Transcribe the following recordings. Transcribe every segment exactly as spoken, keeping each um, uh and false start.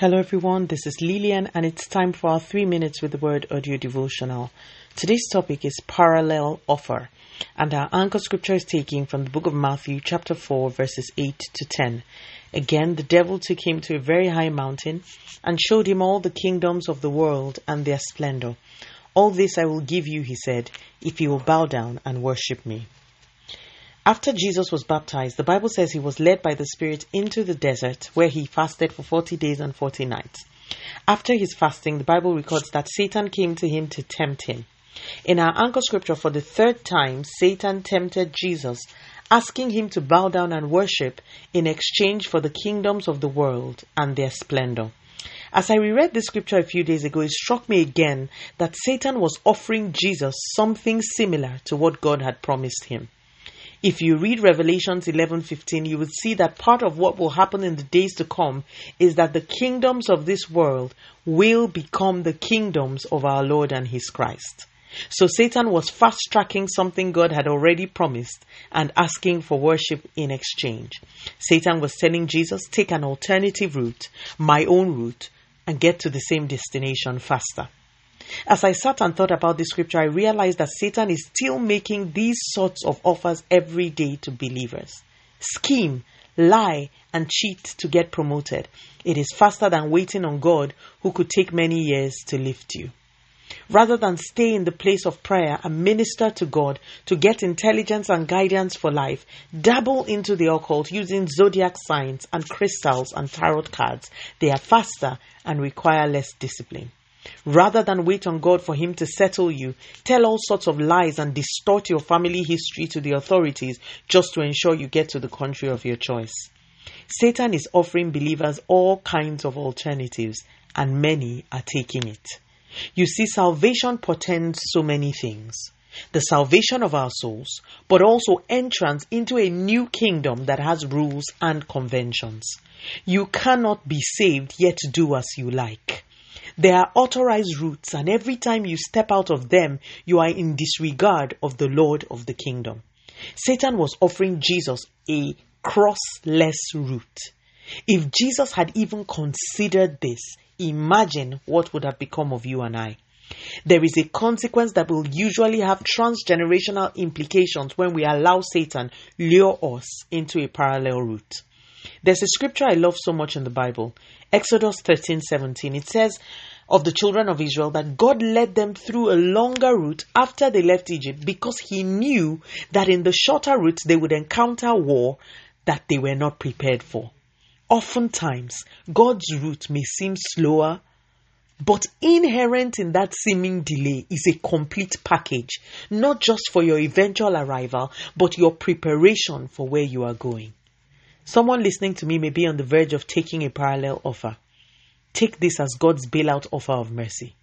Hello everyone, this is Lillian and it's time for our three minutes with the word audio devotional. Today's topic is parallel offer and our anchor scripture is taken from the book of Matthew chapter four verses eight to ten. Again, the devil took him to a very high mountain and showed him all the kingdoms of the world and their splendor. All this I will give you, he said, if you will bow down and worship me. After Jesus was baptized, the Bible says he was led by the Spirit into the desert where he fasted for forty days and forty nights. After his fasting, the Bible records that Satan came to him to tempt him. In our anchor scripture, for the third time, Satan tempted Jesus, asking him to bow down and worship in exchange for the kingdoms of the world and their splendor. As I reread this scripture a few days ago, it struck me again that Satan was offering Jesus something similar to what God had promised him. If you read Revelation eleven fifteen, you will see that part of what will happen in the days to come is that the kingdoms of this world will become the kingdoms of our Lord and his Christ. So Satan was fast-tracking something God had already promised and asking for worship in exchange. Satan was telling Jesus, take an alternative route, my own route, and get to the same destination faster. As I sat and thought about this scripture, I realized that Satan is still making these sorts of offers every day to believers. Scheme, lie, and cheat to get promoted. It is faster than waiting on God, who could take many years to lift you. Rather than stay in the place of prayer and minister to God to get intelligence and guidance for life, dabble into the occult using zodiac signs and crystals and tarot cards. They are faster and require less discipline. Rather than wait on God for him to settle you, tell all sorts of lies and distort your family history to the authorities just to ensure you get to the country of your choice. Satan is offering believers all kinds of alternatives, and many are taking it. You see, salvation portends so many things. The salvation of our souls, but also entrance into a new kingdom that has rules and conventions. You cannot be saved yet do as you like. There are authorized routes, and every time you step out of them, you are in disregard of the Lord of the kingdom. Satan was offering Jesus a crossless route. If Jesus had even considered this, imagine what would have become of you and I. There is a consequence that will usually have transgenerational implications when we allow Satan lure us into a parallel route. There's a scripture I love so much in the Bible, Exodus thirteen seventeen. It says of the children of Israel that God led them through a longer route after they left Egypt because he knew that in the shorter route they would encounter war that they were not prepared for. Oftentimes, God's route may seem slower, but inherent in that seeming delay is a complete package, not just for your eventual arrival, but your preparation for where you are going. Someone listening to me may be on the verge of taking a parallel offer. Take this as God's bailout offer of mercy.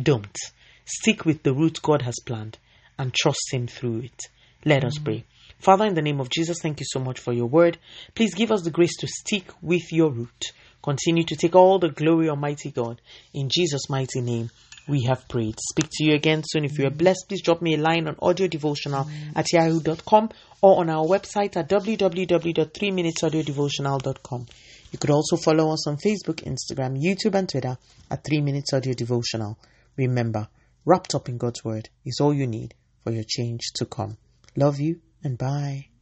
Don't. Stick with the route God has planned and trust him through it. Let us pray. Father, in the name of Jesus, thank you so much for your word. Please give us the grace to stick with your route. Continue to take all the glory, Almighty God. In Jesus' mighty name, we have prayed. Speak to you again soon. If you are blessed, please drop me a line on audiodevotional at yahoo dot com or on our website at w w w dot three minutes audio devotional dot com. You could also follow us on Facebook, Instagram, YouTube, and Twitter at three minutes audio devotional. Remember, wrapped up in God's word is all you need for your change to come. Love you and bye.